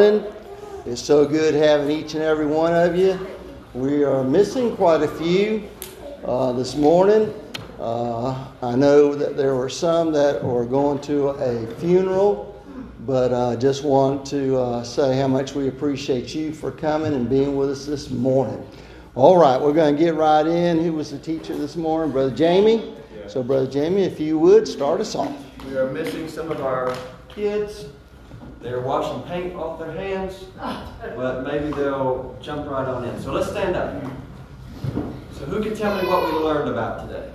It's so good having each and every one of you. We are missing quite a few this morning. I know that there were some that are going to a funeral, but I just want to say how much we appreciate you for coming and being with us this morning. All right, we're going to get right in. Who was the teacher this morning? Brother Jamie. So, Brother Jamie, if you would, start us off. We are missing some of our kids. They're washing paint off their hands, but maybe they'll jump right on in. So let's stand up. So who can tell me what we learned about today?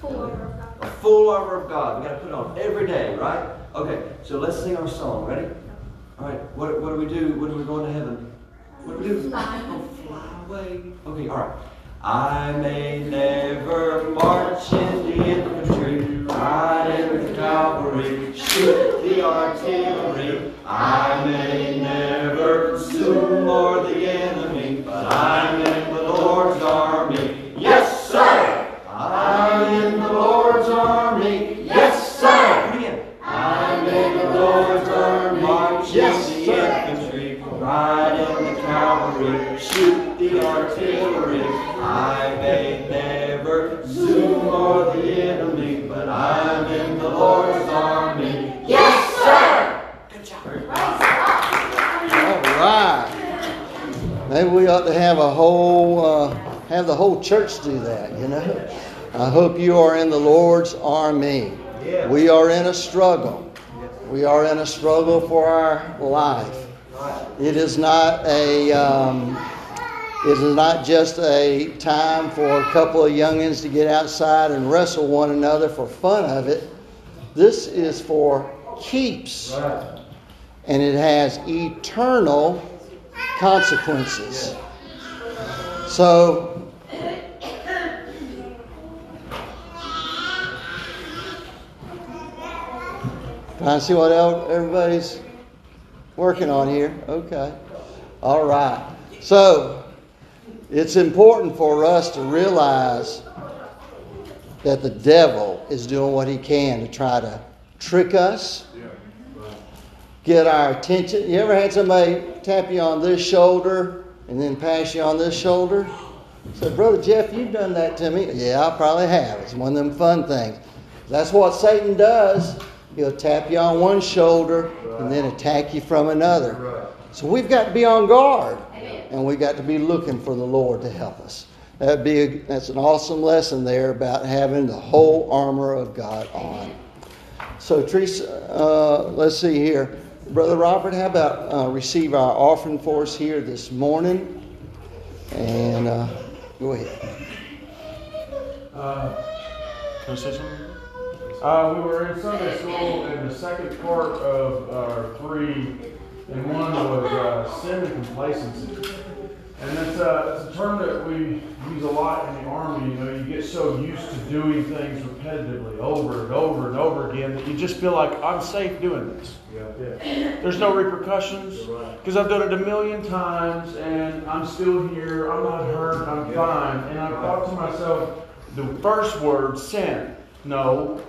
Full armor of God. A full armor of God. We've got to put it on every day, right? Okay, so let's sing our song. Ready? All right, what do we do when we're going to heaven? What do we do? Oh, fly away. Okay, all right. I may never march in the infantry, ride in the cavalry, shoot the artillery. I may never soon lure the enemy, but I'm in the Lord's army. Yes, sir! I'm in the Lord's army. Yes, sir! I'm in the Lord's army. March in the infantry, ride in the cavalry, shoot the artillery. I may never zoom or the enemy, but I'm in the Lord's army. Yes, sir! Good job. All right. Maybe we ought to have the whole church do that, you know. I hope you are in the Lord's army. We are in a struggle. We are in a struggle for our life. It is not a... It is not just a time for a couple of youngins to get outside and wrestle one another for fun of it. This is for keeps. Right. And it has eternal consequences. Yeah. So, can I see what else everybody's working on here? Okay. All right. So, it's important for us to realize that the devil is doing what he can to try to trick us, get our attention. You ever had somebody tap you on this shoulder and then pass you on this shoulder? Say, Brother Jeff, you've done that to me. Yeah, I probably have. It's one of them fun things. That's what Satan does. He'll tap you on one shoulder and then attack you from another. So we've got to be on guard. And we got to be looking for the Lord to help us. That's an awesome lesson there about having the whole armor of God on. So, Teresa, let's see here. Brother Robert, how about receive our offering for us here this morning? And go ahead. Can I say something? We were in Sunday school in the second part of our three. And one was sin and complacency. And it's a term that we use a lot in the Army. You know, you get so used to doing things repetitively over and over and over again that you just feel like, I'm safe doing this. Yeah. There's no repercussions because I've done it a million times and I'm still here. I'm not hurt. I'm fine. And I thought to myself, the first word, sin, no,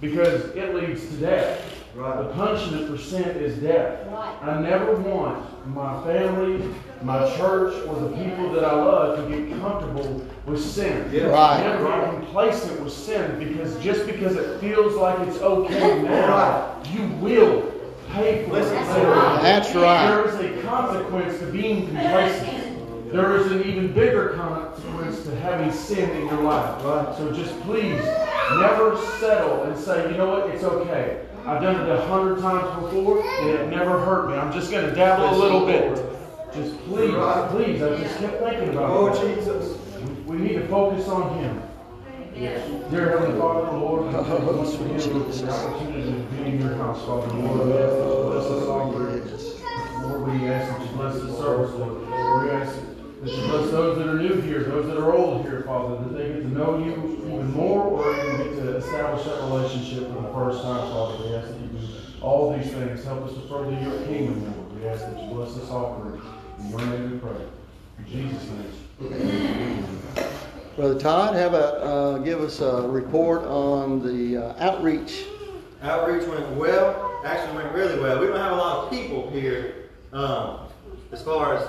because it leads to death. Right. The punishment for sin is death. Right. I never want my family, my church, or the people that I love to get comfortable with sin. Yeah. Right. I never get complacent with sin because just because it feels like it's okay now, you will pay for it. That's right. There is a consequence to being complacent. There is an even bigger consequence to having sin in your life. Right? So just please never settle and say, you know what, it's okay. I've done it 100 times before, and it never hurt me. I'm just going to dabble a little bit. Just please. I just kept thinking about it. Oh, Jesus. We need to focus on Him. Yes. Dear Heavenly Father, Lord, I thank you once again for the opportunity to be in your house, Father. Lord, we ask that you bless us all. Lord, we ask that you bless the service, Lord. We ask that you bless those that are new here, those that are old here, Father, that they get to know you even more, or even get to establish that relationship for the first time, Father. We ask that you do all these things. Help us to further your kingdom, Lord. We ask that you bless this offering. In your name we pray. In Jesus' name. Amen. Brother Todd, give us a report on the outreach. Outreach went well. actually went really well. We don't have a lot of people here as far as,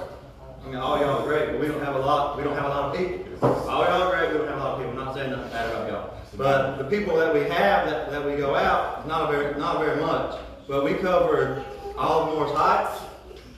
I mean, all y'all are great, but we don't have a lot of people. All y'all are great, we don't have a lot of people. I'm not saying nothing bad about y'all. But the people that we have that we go out is not very much. But we covered all of Morris Heights,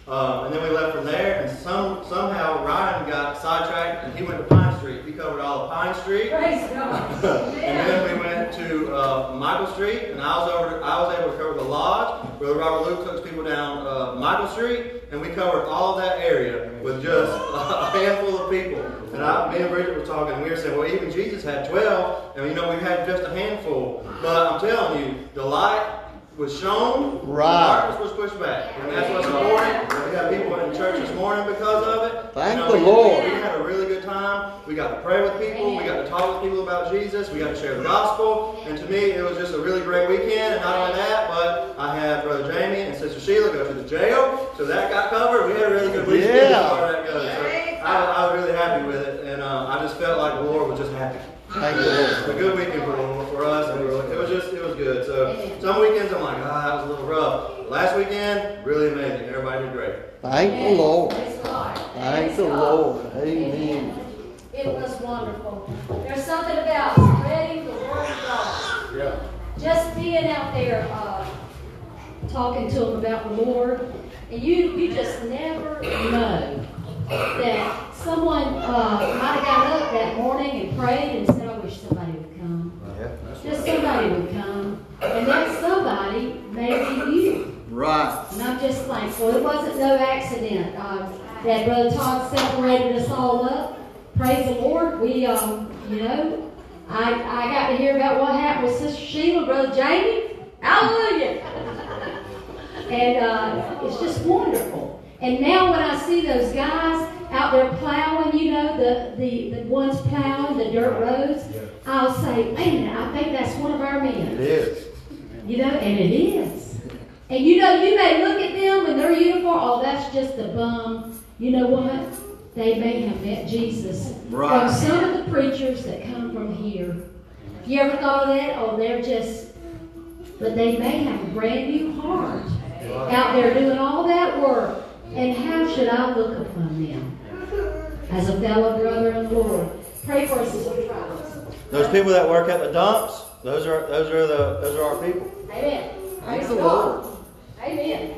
and then we left from there, and somehow Ryan got sidetracked and he went to Pine Street. He covered all of Pine Street. Praise God. And then we went to Michael Street, and I was able to cover the lodge. Brother Robert Luke took people down Michael Street, and we covered all that area with just a handful of people. And me and Bridget were talking, and we were saying, well, even Jesus had 12, and you know, we had just a handful. But I'm telling you, the light was shown, right. The darkness was pushed back. And that's what's important. We got people in church this morning because of it. Thank the Lord. We had a really good time. We got to pray with people. We got to talk with people about Jesus. We got to share the gospel. And to me, it was just a really great weekend. And not only that, but I had Brother Jamie and Sister Sheila go to the jail. So that got covered. We had a really good weekend. Yeah. So I was really happy with it. And I just felt like the Lord was just happy. Thank you, Lord. It was a good weekend for us. And it was good. So some weekends I'm like, that was a little rough. But last weekend, really amazing. Everybody did great. Thank the Lord. Thank the Lord. Amen. It was wonderful. There's something about spreading the word of God. Yeah. Just being out there talking to them about the Lord, and you just never know that someone might have got up that morning and prayed and said, I wish somebody would come. Yeah, just somebody would come. And that somebody may be you. Right. And I'm just thankful. It wasn't no accident that Brother Todd separated us all up. Praise the Lord. We, I got to hear about what happened with Sister Sheila, Brother Jamie. Hallelujah. And it's just wonderful. And now when I see those guys out there plowing, you know, the ones plowing the dirt roads, I'll say, man, I think that's one of our men. It is. You know, and it is. And you know, you may look at them in their uniform, oh, that's just a bum. You know what? They may have met Jesus. Right. From some of the preachers that come from here. If you ever thought of that, oh, they're just, but they may have a brand new heart out there doing all that work. And how should I look upon them? As a fellow brother in the Lord. Pray for us as we travel. Those people that work at the dumps, those are our people. Amen. Praise the Lord. Amen.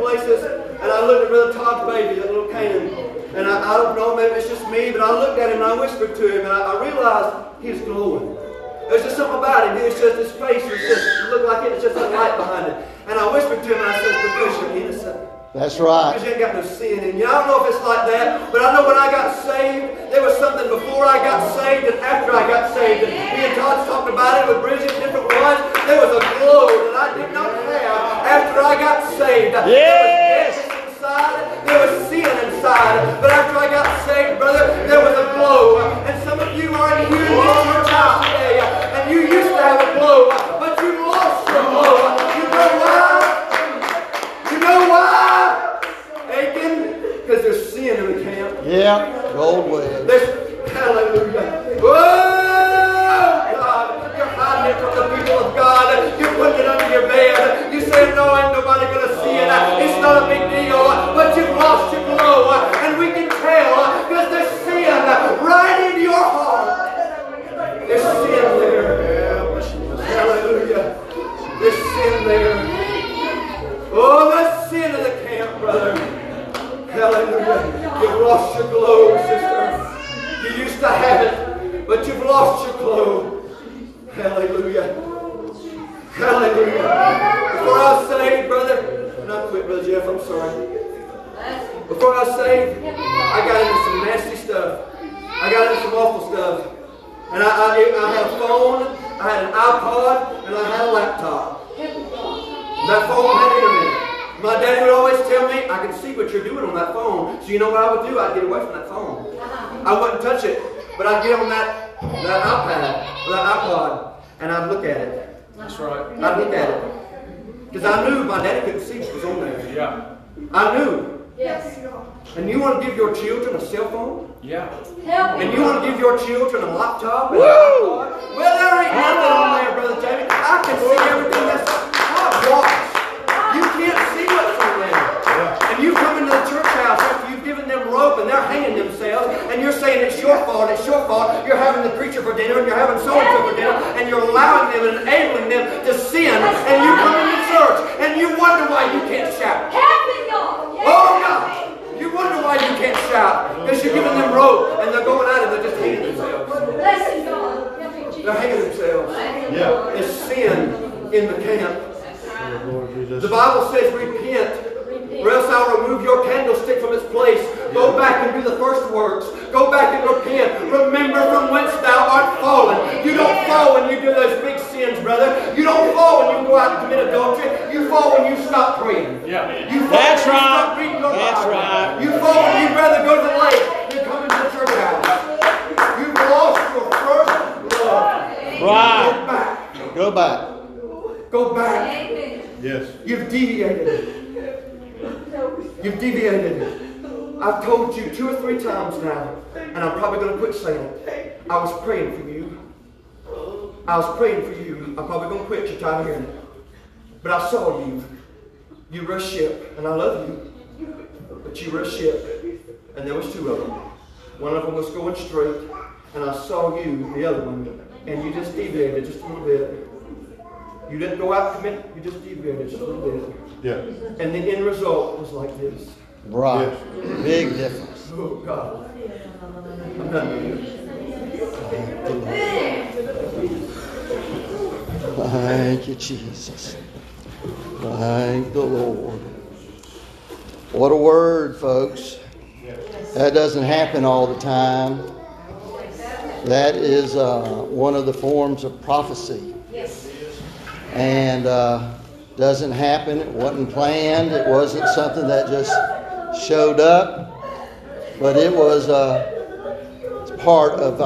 places, and I looked at Brother Todd's baby, that little Canaan, and I don't know, maybe it's just me, but I looked at him and I whispered to him, and I realized he was glowing. There's just something about him. It was just his face was just looked like it was just a light behind it. And I whispered to him, and I said, "Because you're innocent." That's right. Because you ain't got no sin in you. I don't know if it's like that, but I know when I got saved, there was something before I got saved and after I got saved. And me and Todd talked about it with Bridget, different ones. There was a glow that I did not have after I got saved. Yes. There was sin inside, but after I got saved, brother, there was a glow. And some of you are in here your house today, and you used to have a glow, but you lost your glow. You know why? You know why? Aiken, because there's sin in the camp. Yeah, go away. There's, hallelujah. Whoa, God, you're hiding it from the people of God. You're putting it under your bed. You say, no, ain't nobody going to see it. It's not a big deal. But you've lost your glow, and we can tell because there's sin right in your heart. There's sin there. Hallelujah. There's sin there. Oh, there's sin in the camp, brother. Hallelujah. You've lost your glow, sister. You used to have it, but you've lost your glow. Hallelujah. Hallelujah. Before I was saved, brother, and I quit, Brother Jeff, I'm sorry. Before I was saved, I got into some nasty stuff. I got into some awful stuff. And I had a phone, I had an iPod, and I had a laptop. That phone had internet. My daddy would always tell me, I can see what you're doing on that phone. So you know what I would do? I'd get away from that phone. I wouldn't touch it, but I'd get on that iPad, or that iPod, and I'd look at it. That's right. I'd look at it. Because I knew my daddy couldn't see what was on there. Yeah. I knew. Yes. And you want to give your children a cell phone? Yeah. Help. And you want to give your children a laptop? And woo! A well, there ain't nothing on there, Brother Jamie. I can see everything that's on my watch. You can't see what's on there. Yeah. And you come into the church house after you've given them rope and they're hanging themselves, and you're saying it's your fault, it's your fault. You're having the preacher for dinner, and you're having so-and-so for dinner, and you're allowing them and enabling them to sin. And you come into church, and you wonder why you can't shout. Oh God! You wonder why you can't shout. Because you're giving them rope and they're going out and they're just hanging themselves. Bless God. They're hanging themselves. Yeah. It's sin in the camp. The Bible says repent, or else I'll remove your candlestick from its place. Go back and do the first works. Go back and repent. Remember from whence thou art fallen. You don't fall when you do those big sins, brother. You don't fall when you go out and commit adultery. You fall when you stop praying. Yeah. You fall that's when right. You stop reading your that's Bible. Right. You fall when you'd rather go to the lake than come into the church house. You've lost your first love. Right. Go back. Go back. Yes. You've deviated. You've deviated. I've told you 2 or 3 times now, and I'm probably going to quit saying it. I was praying for you. I was praying for you. I'm probably going to quit. You're tired of hearing it. But I saw you. You rushed ship, and I love you. But you rushed ship, and there was 2 of them. One of them was going straight, and I saw you, the other one, and you just deviated just a little bit. You didn't go out and commit. You just deviated just a little bit. Yeah. And the end result was like this. Right. Yes. Big difference. Oh, God. I'm done with you. Thank you, Jesus. Thank the Lord. What a word, folks. That doesn't happen all the time. That is one of the forms of prophecy. And doesn't happen. It wasn't planned. It wasn't something that just showed up, but it was it's part of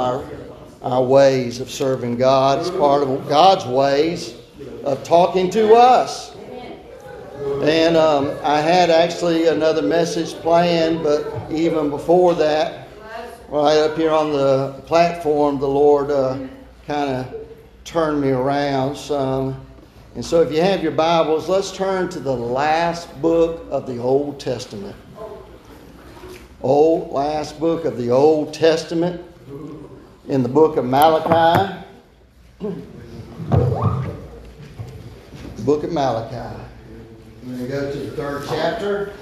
our ways of serving God. It's part of God's ways of talking to us. And I had actually another message planned, but even before that, right up here on the platform, the Lord kind of turned me around some. And so if you have your Bibles, let's turn to the last book of the Old Testament. Last book of the Old Testament, in the book of Malachi. Book of Malachi. We're going to go to the third chapter.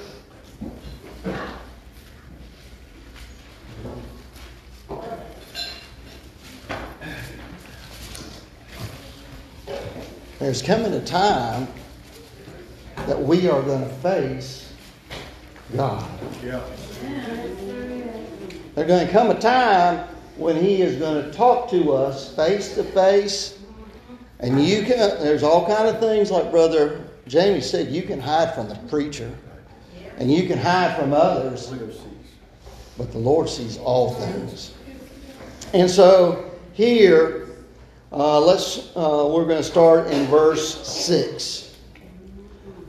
There's coming a time that we are going to face God. Yeah. There's going to come a time when He is going to talk to us face to face. And you can, there's all kind of things, like Brother Jamie said, you can hide from the preacher. And you can hide from others. But the Lord sees all things. And so here, we're going to start in verse 6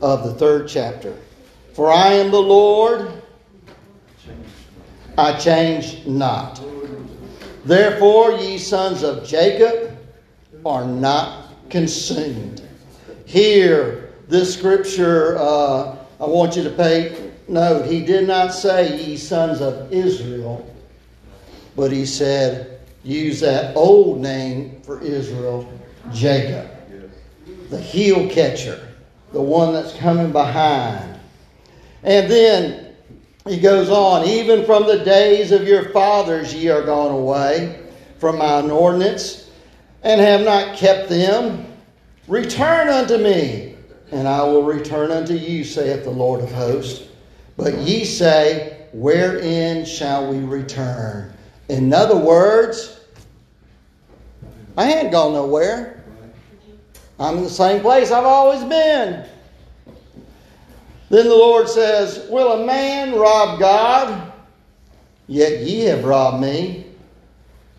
of the third chapter. For I am the Lord, I change not. Therefore, ye sons of Jacob are not consumed. Here, this scripture, I want you to pay note. He did not say, ye sons of Israel, but he said, use that old name for Israel, Jacob. The heel catcher, the one that's coming behind. And then, he goes on, even from the days of your fathers ye are gone away from mine ordinance, and have not kept them. Return unto me, and I will return unto you, saith the Lord of hosts. But ye say, wherein shall we return? In other words, I ain't gone nowhere. I'm in the same place I've always been. Then the Lord says, will a man rob God? Yet ye have robbed me.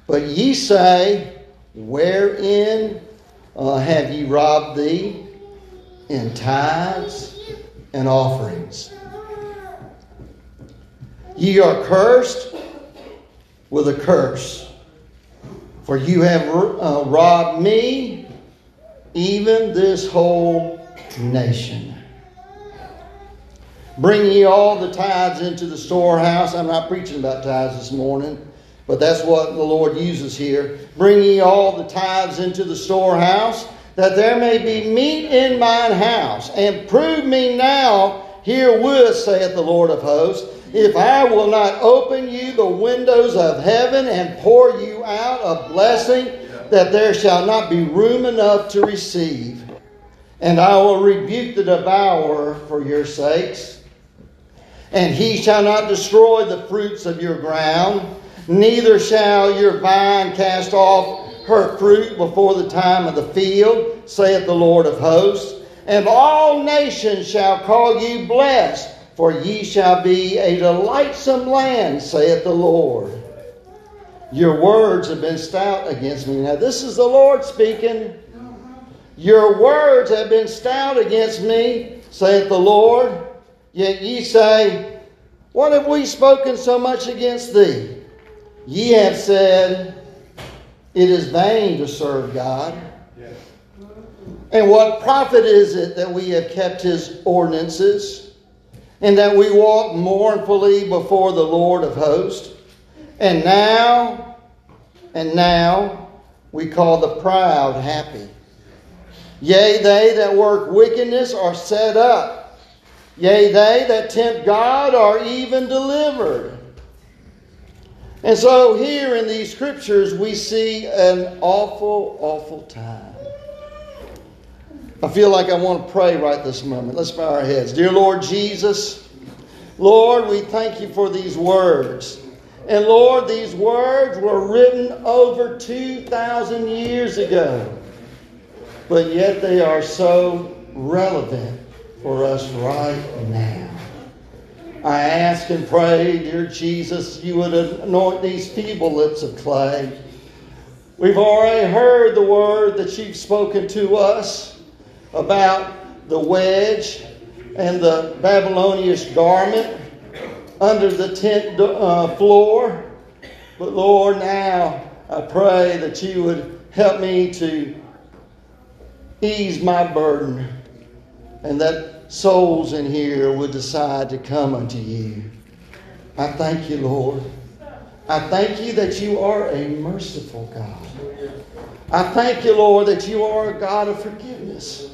But ye say, wherein have ye robbed thee? In tithes and offerings. Ye are cursed with a curse, for you have robbed me, even this whole nation. Bring ye all the tithes into the storehouse. I'm not preaching about tithes this morning, but that's what the Lord uses here. Bring ye all the tithes into the storehouse, that there may be meat in mine house. And prove me now herewith, saith the Lord of hosts, if I will not open you the windows of heaven and pour you out a blessing, that there shall not be room enough to receive. And I will rebuke the devourer for your sakes. And he shall not destroy the fruits of your ground, neither shall your vine cast off her fruit before the time of the field, saith the Lord of hosts. And all nations shall call you blessed, for ye shall be a delightsome land, saith the Lord. Your words have been stout against me. Now this is the Lord speaking. Your words have been stout against me, saith the Lord. Yet ye say, what have we spoken so much against thee? Ye have said, it is vain to serve God. Yes. And what profit is it that we have kept his ordinances, and that we walk mournfully before the Lord of hosts? And now, we call the proud happy. Yea, they that work wickedness are set up. Yea, they that tempt God are even delivered. And so here in these scriptures we see an awful, awful time. I feel like I want to pray right this moment. Let's bow our heads. Dear Lord Jesus, Lord, we thank you for these words. And Lord, these words were written over 2,000 years ago. But yet they are so relevant for us right now. I ask and pray, dear Jesus, you would anoint these feeble lips of clay. We've already heard the word that you've spoken to us about the wedge and the Babylonian garment under the tent floor. But Lord, now I pray that you would help me to ease my burden, and that souls in here would decide to come unto you. I thank you, Lord. I thank you that you are a merciful God. I thank you, Lord, that you are a God of forgiveness.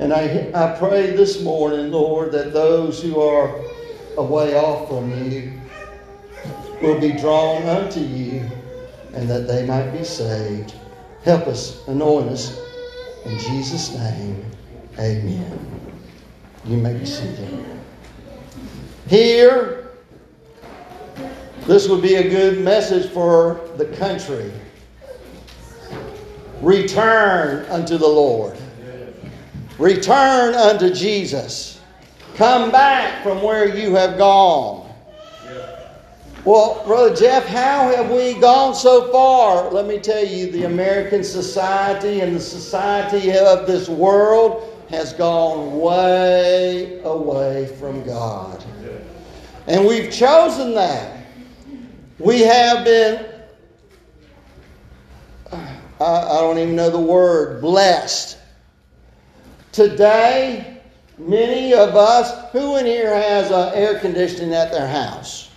And I pray this morning, Lord, that those who are away off from you will be drawn unto you, and that they might be saved. Help us, anoint us. In Jesus' name, amen. You may be seated. Here, this would be a good message for the country. Return unto the Lord. Return unto Jesus. Come back from where you have gone. Well, Brother Jeff, how have we gone so far? Let me tell you, the American society and the society of this world has gone way away from God. And we've chosen that. We have been, I don't even know the word, blessed. Today, many of us, who in here has air conditioning at their house?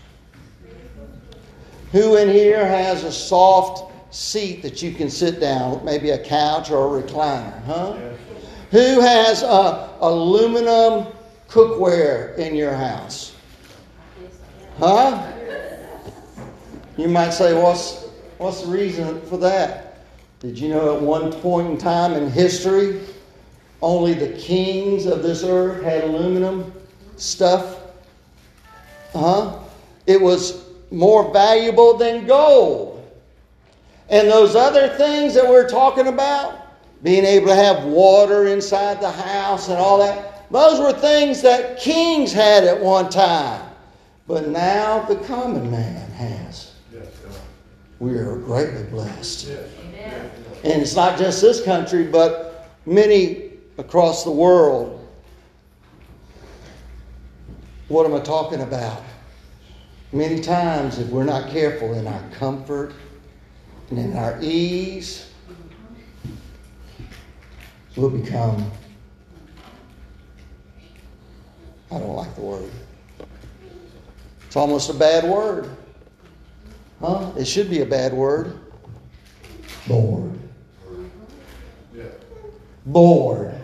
Who in here has a soft seat that you can sit down, maybe a couch or a recliner, huh? Yes. Who has aluminum cookware in your house? Huh? You might say, what's the reason for that? Did you know at one point in time in history, only the kings of this earth had aluminum stuff. Huh? It was more valuable than gold. And those other things that we're talking about, being able to have water inside the house and all that, those were things that kings had at one time. But now the common man has. We are greatly blessed. And it's not just this country, but many across the world. What am I talking about? Many times, if we're not careful in our comfort and in our ease, we'll become, I don't like the word. It's almost a bad word. Huh? It should be a bad word. Bored. Bored.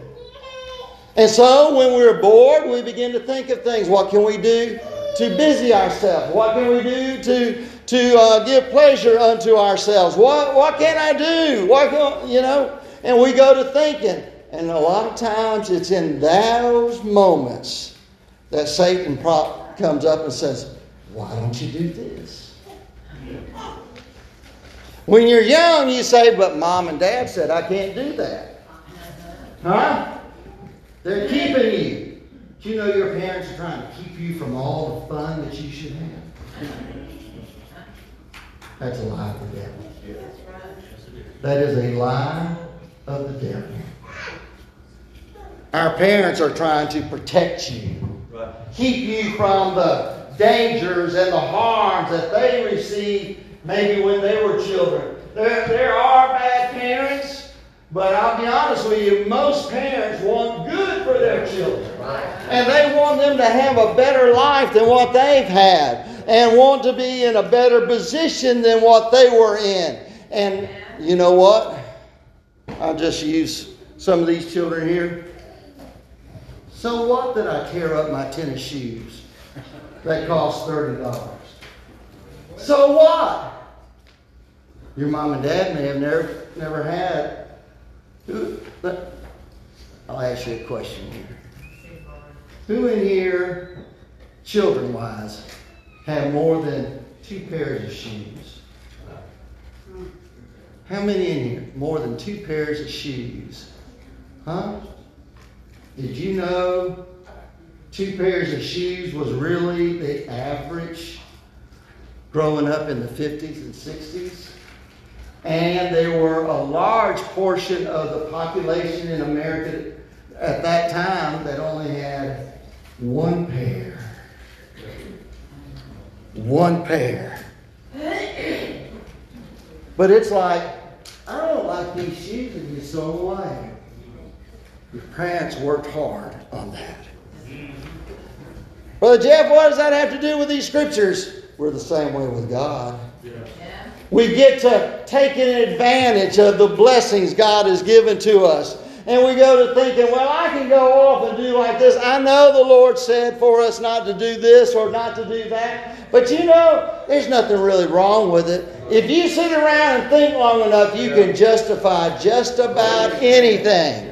And so when we're bored, we begin to think of things. What can we do to busy ourselves? What can we do to give pleasure unto ourselves? What can I do? And we go to thinking. And a lot of times it's in those moments that Satan comes up and says, why don't you do this? When you're young, you say, but Mom and Dad said I can't do that. Huh? They're keeping you. Do you know your parents are trying to keep you from all the fun that you should have? That's a lie of the devil. That is a lie of the devil. Our parents are trying to protect you. Keep you from the dangers and the harms that they received maybe when they were children. There are bad parents. But I'll be honest with you, most parents want good for their children. Right? And they want them to have a better life than what they've had. And want to be in a better position than what they were in. And you know what? I'll just use some of these children here. So what did I tear up my tennis shoes that cost $30? So what? Your mom and dad may have never had. I'll ask you a question here. Who in here, children-wise, have more than two pairs of shoes? How many in here? More than two pairs of shoes? Huh? Did you know two pairs of shoes was really the average growing up in the 50s and 60s? And they were a large portion of the population in America at that time that only had one pair. One pair. But it's like, I don't like these shoes in this own way. Your parents worked hard on that. Brother Jeff, what does that have to do with these scriptures? We're the same way with God. Yeah. We get to take an advantage of the blessings God has given to us. And we go to thinking, well, I can go off and do like this. I know the Lord said for us not to do this or not to do that. But you know, there's nothing really wrong with it. If you sit around and think long enough, you can justify just about anything.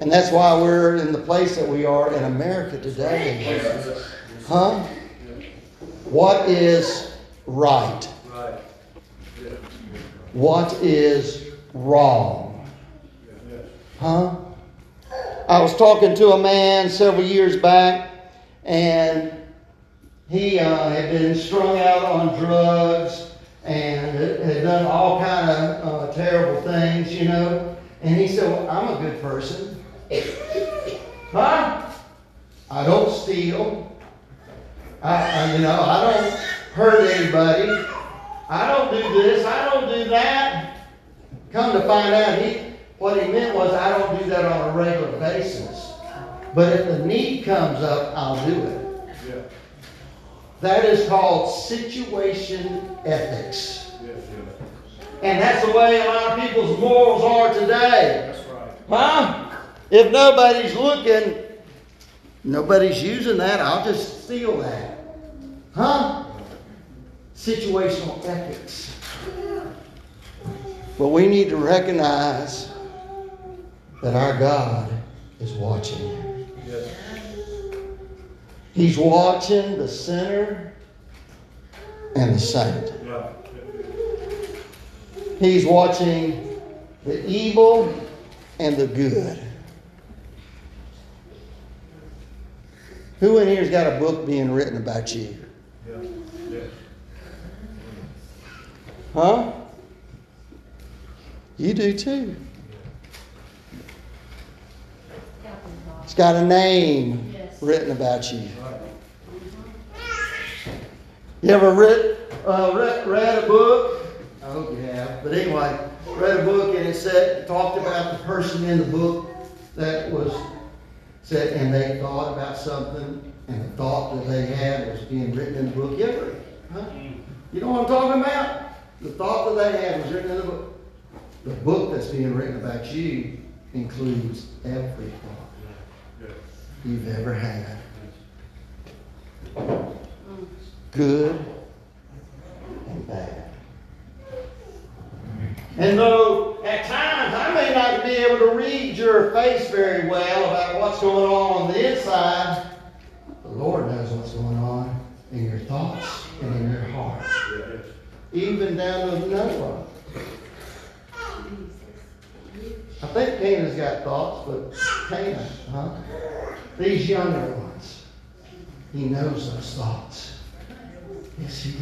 And that's why we're in the place that we are in America today. Huh? What is right? What is wrong? Huh? I was talking to a man several years back, and he had been strung out on drugs and had done all kind of terrible things, you know. And he said, well, I'm a good person. Huh? I don't steal. I don't hurt anybody. I don't do this, I don't do that. Come to find out, what he meant was, I don't do that on a regular basis. But if the need comes up, I'll do it. Yeah. That is called situation ethics. Yeah, yeah. And that's the way a lot of people's morals are today. That's right. Huh? If nobody's looking, nobody's using that, I'll just steal that. Huh? Situational ethics. But we need to recognize that our God is watching. Yes. He's watching the sinner and the saint. Yeah. He's watching the evil and the good. Who in here's got a book being written about you? Yeah. Yeah. Huh? You do too. It's got a name written about you. You ever read a book? I hope you have. But anyway, read a book and it talked about the person in the book that and they thought about something, and the thought that they had was being written in the book. You ever? Huh? You know what I'm talking about? The thought that they had was written in the book. The book that's being written about you includes every thought you've ever had. Good and bad. And though at times I may not be able to read your face very well about what's going on the inside, the Lord knows what's going on in your thoughts and in your heart. Even down to Noah. I think Canaan's got thoughts, but Canaan, huh? These younger ones. He knows those thoughts. Yes, he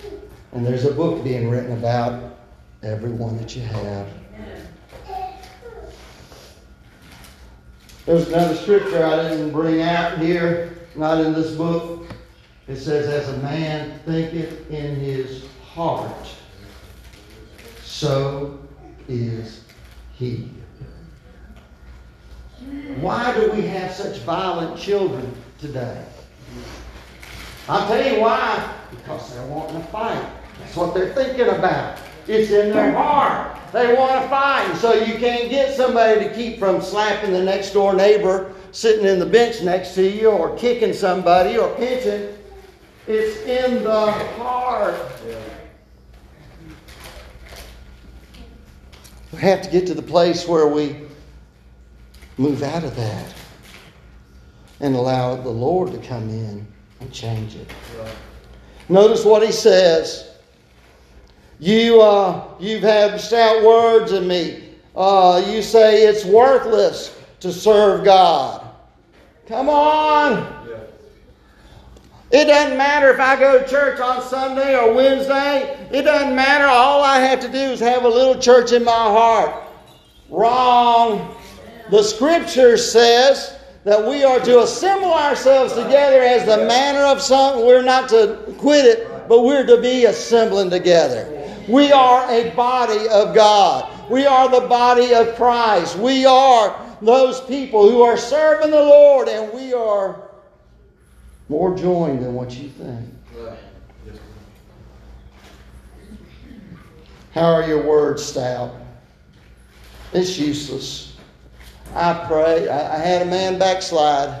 does. And there's a book being written about everyone that you have. There's another scripture I didn't bring out here, not in this book. It says, as a man thinketh in his heart, so is he. Why do we have such violent children today? I'll tell you why. Because they're wanting to fight. That's what they're thinking about. It's in their heart. They want to fight. So you can't get somebody to keep from slapping the next door neighbor sitting in the bench next to you, or kicking somebody, or pinching. It's in the heart. We have to get to the place where we move out of that and allow the Lord to come in and change it. Notice what he says. You've had stout words in me. You say it's worthless to serve God. Come on. Yeah. It doesn't matter if I go to church on Sunday or Wednesday. It doesn't matter. All I have to do is have a little church in my heart. Wrong. The scripture says that we are to assemble ourselves together as the manner of some. We're not to quit it, but we're to be assembling together. We are a body of God. We are the body of Christ. We are those people who are serving the Lord, and we are more joined than what you think. How are your words stout? It's useless. I pray. I had a man backslide.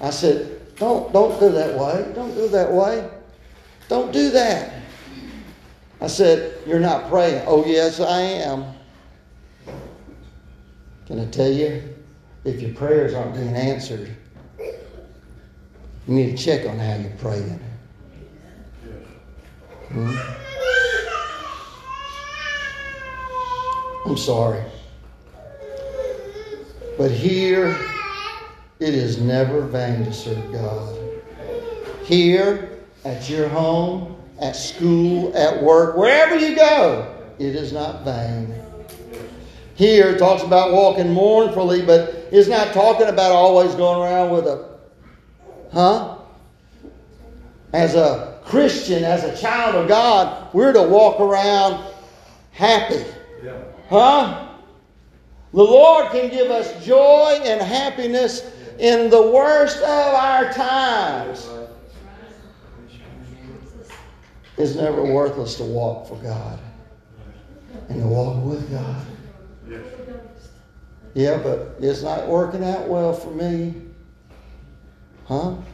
I said, don't go that way. Don't go that way. Don't do that. I said, you're not praying. Oh, yes, I am. Can I tell you? If your prayers aren't being answered, you need to check on how you're praying. I'm sorry. But here, it is never vain to serve God. Here, at your home, at school, at work, wherever you go, it is not vain. Here, it talks about walking mournfully, but it's not talking about always going around with a, As a Christian, as a child of God, we're to walk around happy. Yeah. The Lord can give us joy and happiness in the worst of our times. It's never worthless to walk for God and to walk with God. Yeah, but it's not working out well for me. Come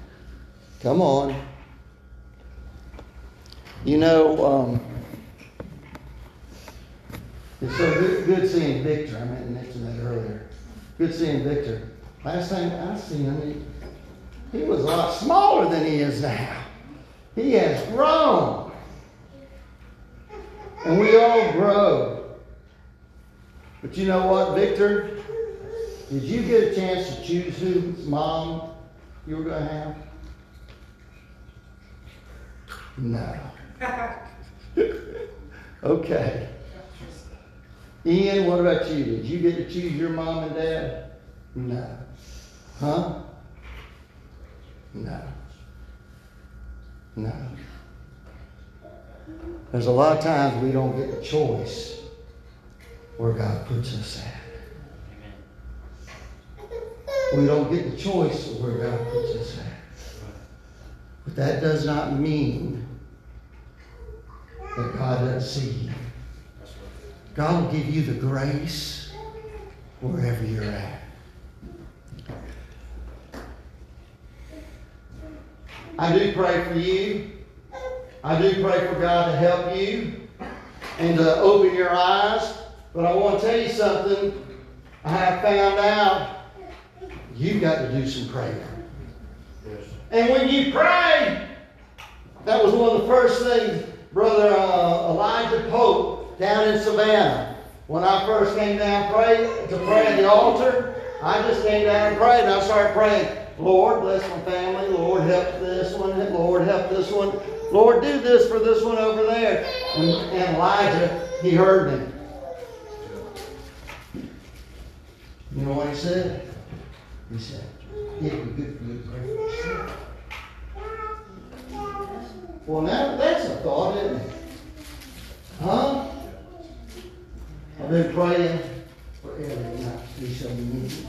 on. You know, it's so good seeing Victor. I meant to mention that earlier. Good seeing Victor. Last time I seen him, he was a lot smaller than he is now. He has grown. And we all grow. But you know what, Victor? Did you get a chance to choose whose mom you were going to have? No. Okay. Ian, what about you? Did you get to choose your mom and dad? No. No. No. There's a lot of times we don't get the choice where God puts us at. We don't get the choice of where God puts us at. But that does not mean that God doesn't see you. God will give you the grace wherever you're at. I do pray for you. I do pray for God to help you and to open your eyes. But I want to tell you something. I have found out you've got to do some praying. And when you pray, that was one of the first things Brother Elijah Pope down in Savannah. When I first came down to pray at the altar, I just came down and prayed, and I started praying, Lord, bless my family. Lord, help this one. Lord, help this one. Lord, do this for this one over there. And Elijah, he heard me. You know what he said? He said, it would be good for you to pray for yourself. Well, now that's a thought, isn't it? I've been praying for every night. We shall be meeting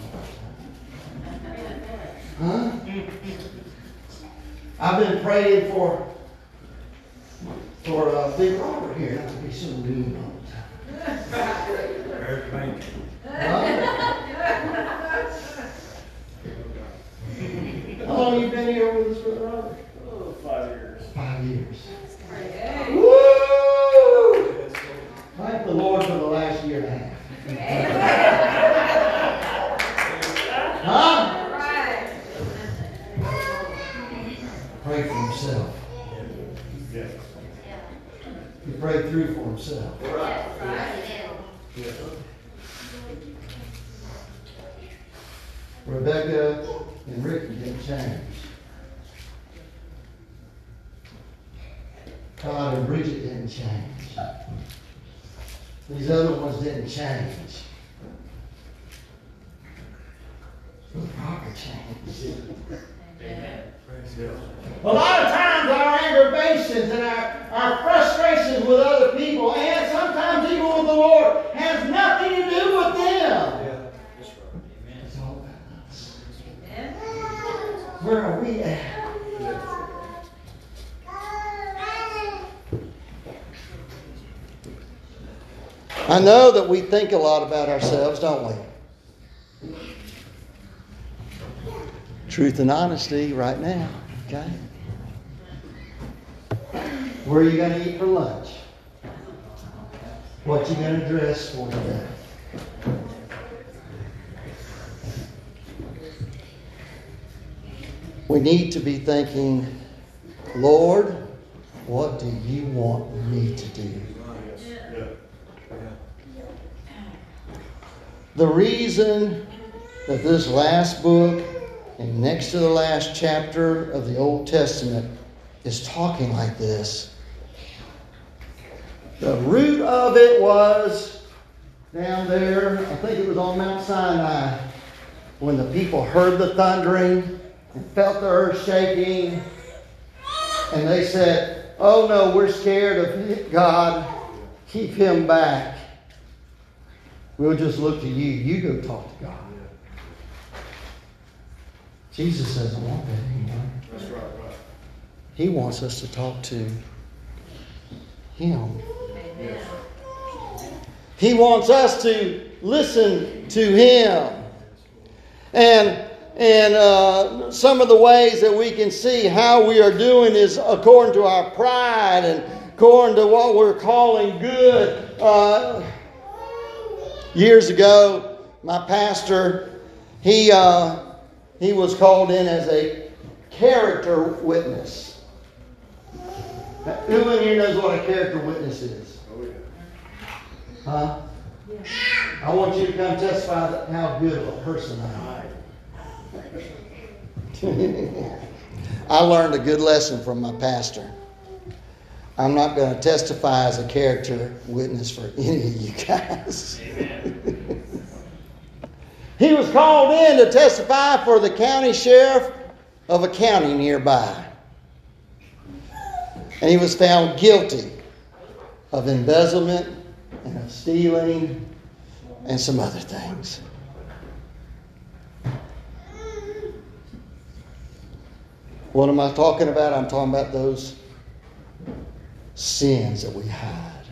all the time. I've been praying for Big Robert here not to be so mean all the time. How long have you been here with us, Brother Robert? Oh, 5 years. 5 years. Woo! Thank the Lord for the last year and a half. Pray for himself. He prayed through for himself. Rebecca and Ricky didn't change. Todd and Bridget didn't change. These other ones didn't change. The proper change. Amen. A lot of times our aggravations and our frustrations with other people, and sometimes even with the Lord, has nothing to do with them. Yeah. That's right. Amen. It's all about us. Amen. Where are we at? I know that we think a lot about ourselves, don't we? Truth and honesty right now, okay? Where are you going to eat for lunch? What you going to dress for today? We need to be thinking, Lord, what do you want me to do? The reason that this last book and next to the last chapter of the Old Testament is talking like this, the root of it was down there, I think it was on Mount Sinai, when the people heard the thundering and felt the earth shaking, and they said, oh no, we're scared of God. Keep him back. We'll just look to you. You go talk to God. Jesus doesn't want that anymore. That's right, right. He wants us to talk to him. Yes. He wants us to listen to him. And some of the ways that we can see how we are doing is according to our pride and according to what we're calling good. Years ago, my pastor, he was called in as a character witness. Now, who in here knows what a character witness is? Oh, yeah. Huh? Yeah. I want you to come testify that how good of a person I am. I learned a good lesson from my pastor. I'm not going to testify as a character witness for any of you guys. He was called in to testify for the county sheriff of a county nearby. And he was found guilty of embezzlement and of stealing and some other things. What am I talking about? I'm talking about those sins that we hide.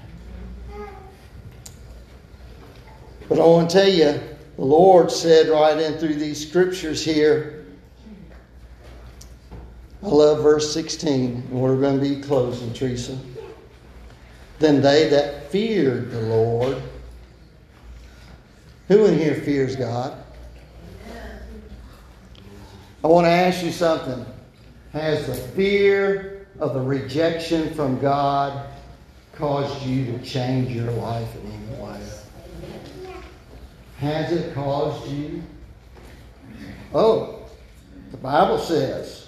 But I want to tell you, the Lord said right in through these scriptures here, I love verse 16. And we're going to be closing, Teresa. Then they that feared the Lord. Who in here fears God? I want to ask you something. Has the fear of the rejection from God caused you to change your life in any way? Has it caused you? Oh, the Bible says.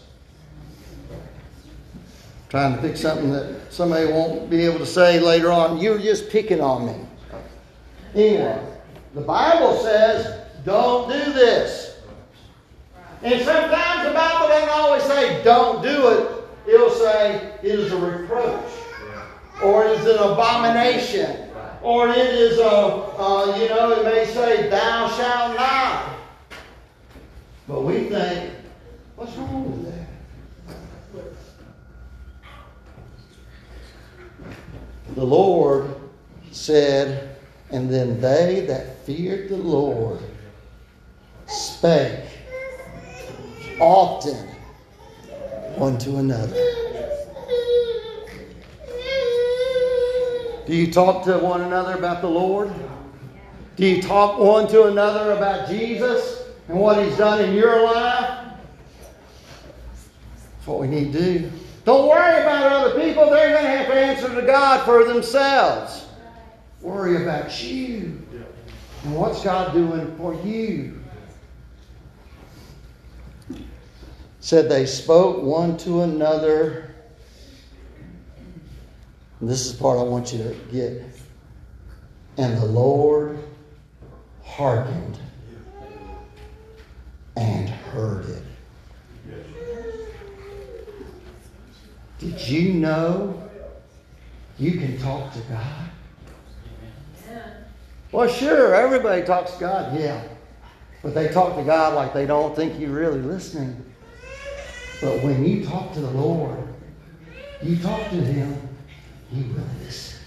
Trying to pick something that somebody won't be able to say later on. You're just picking on me. Anyway, the Bible says, don't do this. And sometimes the Bible doesn't always say, don't do it. It'll say, it is a reproach. Or it is an abomination. Or it is it may say, thou shalt not. But we think, what's wrong with that? The Lord said, and then they that feared the Lord spake often one to another. Do you talk to one another about the Lord? Do you talk one to another about Jesus and what he's done in your life? That's what we need to do. Don't worry about other people. They're going to have to answer to God for themselves. Worry about you. And what's God doing for you? Said they spoke one to another. And this is the part I want you to get. And the Lord hearkened and heard it. Did you know you can talk to God? Well, sure, everybody talks to God, yeah. But they talk to God like they don't think you're really listening. But when you talk to the Lord, you talk to him, he will listen.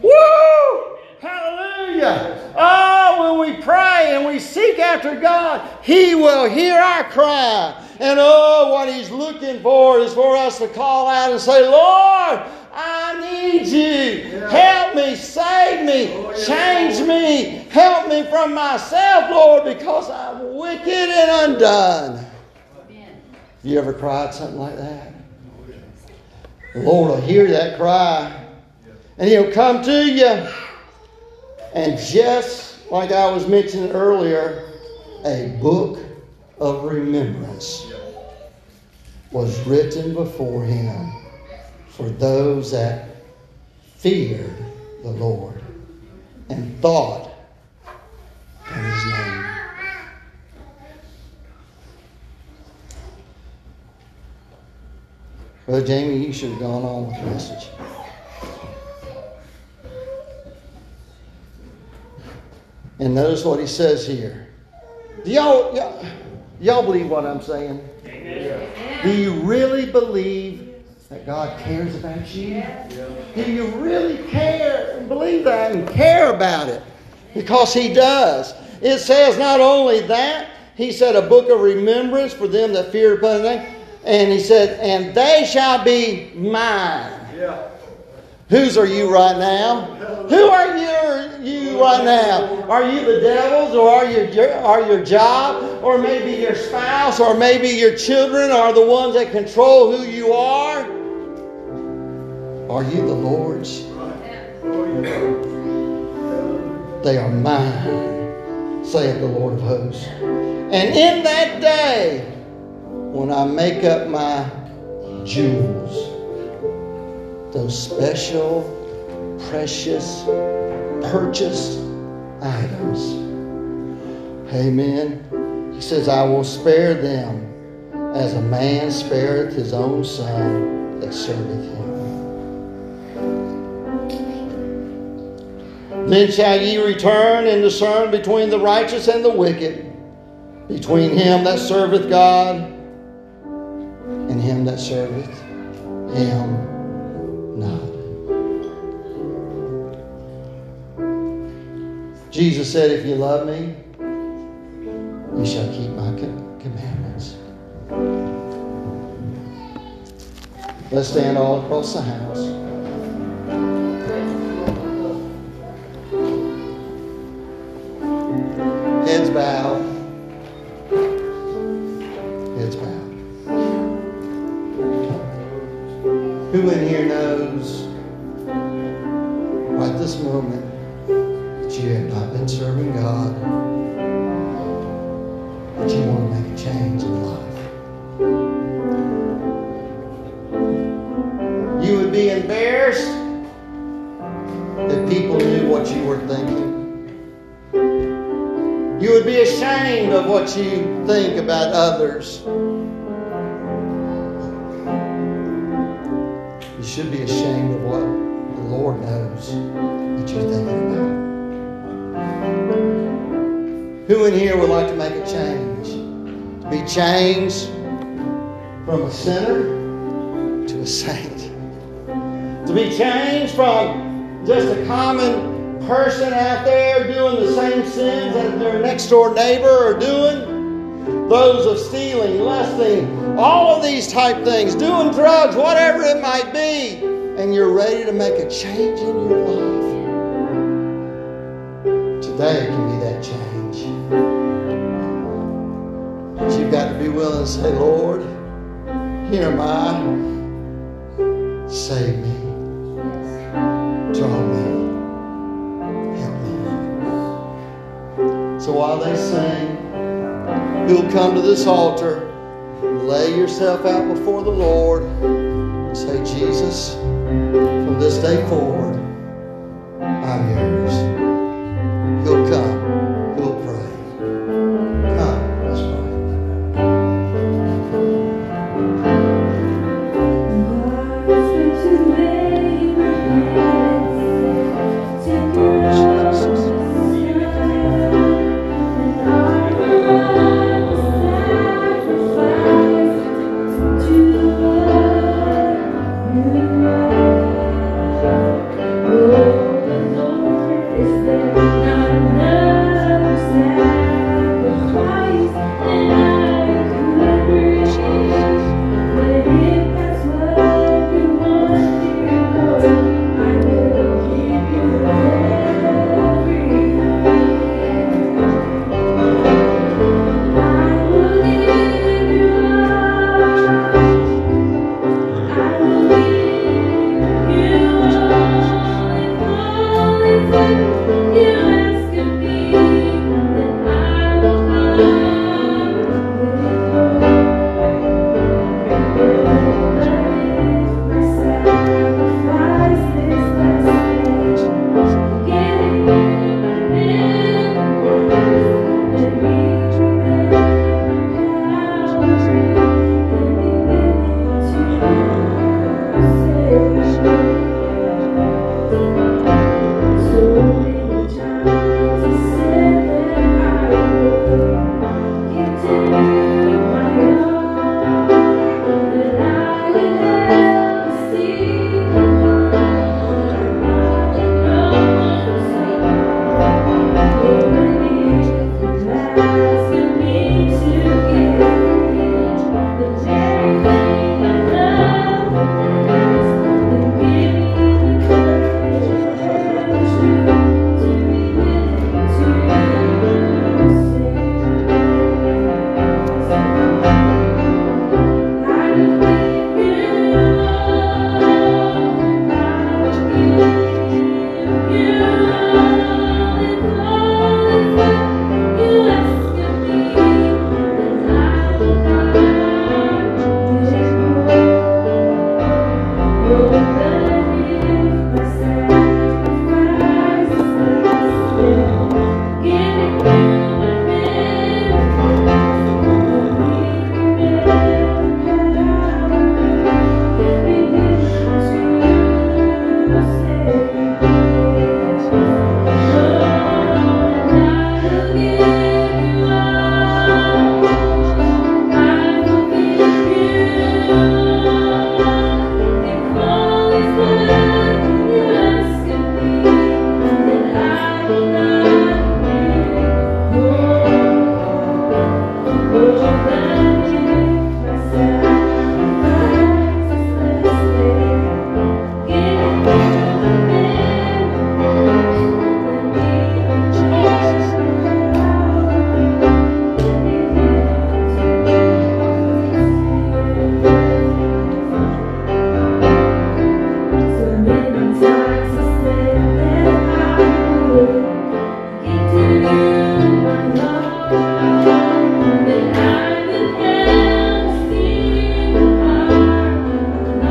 Woo! Hallelujah. Oh, when we pray and we seek after God, He will hear our cry. And oh, what He's looking for is for us to call out and say, Lord, I need you. Yeah. Help me, save me, change me, help me from myself, Lord, because I'm wicked and undone. Amen. You ever cried something like that? Oh, yeah. The Lord will hear that cry, and He'll come to you. And just like I was mentioning earlier, a book of remembrance was written before Him for those that feared the Lord and thought on His name. Brother Jamie, you should have gone on with the message. And notice what he says here. Do y'all believe what I'm saying? Amen. Do you really believe that God cares about you? Yeah. Do you really care and believe that and care about it? Because He does. It says not only that, He said a book of remembrance for them that fear upon His name. And He said, and they shall be mine. Yeah. Whose are you right now? Who are you right now? Are you the devil's, or are your job, or maybe your spouse, or maybe your children are the ones that control who you are? Are you the Lord's? They are mine, saith the Lord of hosts. And in that day, when I make up my jewels, those special, precious, purchased items. Amen. He says, I will spare them as a man spareth his own son that serveth him. Then shall ye return and discern between the righteous and the wicked, between him that serveth God and him that serveth him not. Jesus said, if you love me, you shall keep my commandments. Let's stand all across the house. Heads bowed. Heads bowed. Who in here knows right this moment that you have not been serving God, but you want to make a change in life? You would be embarrassed if people knew what you were thinking. You would be ashamed of what you think about others. Should be ashamed of what the Lord knows that you're thinking about. Who in here would like to make a change? To be changed from a sinner to a saint. To be changed from just a common person out there doing the same sins that their next door neighbor are doing. Those of stealing, lusting, all of these type things, doing drugs, whatever it might be, and you're ready to make a change in your life. Today can be that change. But you've got to be willing to say, Lord, here am I. Save me. Draw me. Help me. So while they sing, you'll come to this altar. Lay yourself out before the Lord and say, Jesus, from this day forward, I'm yours. He'll come.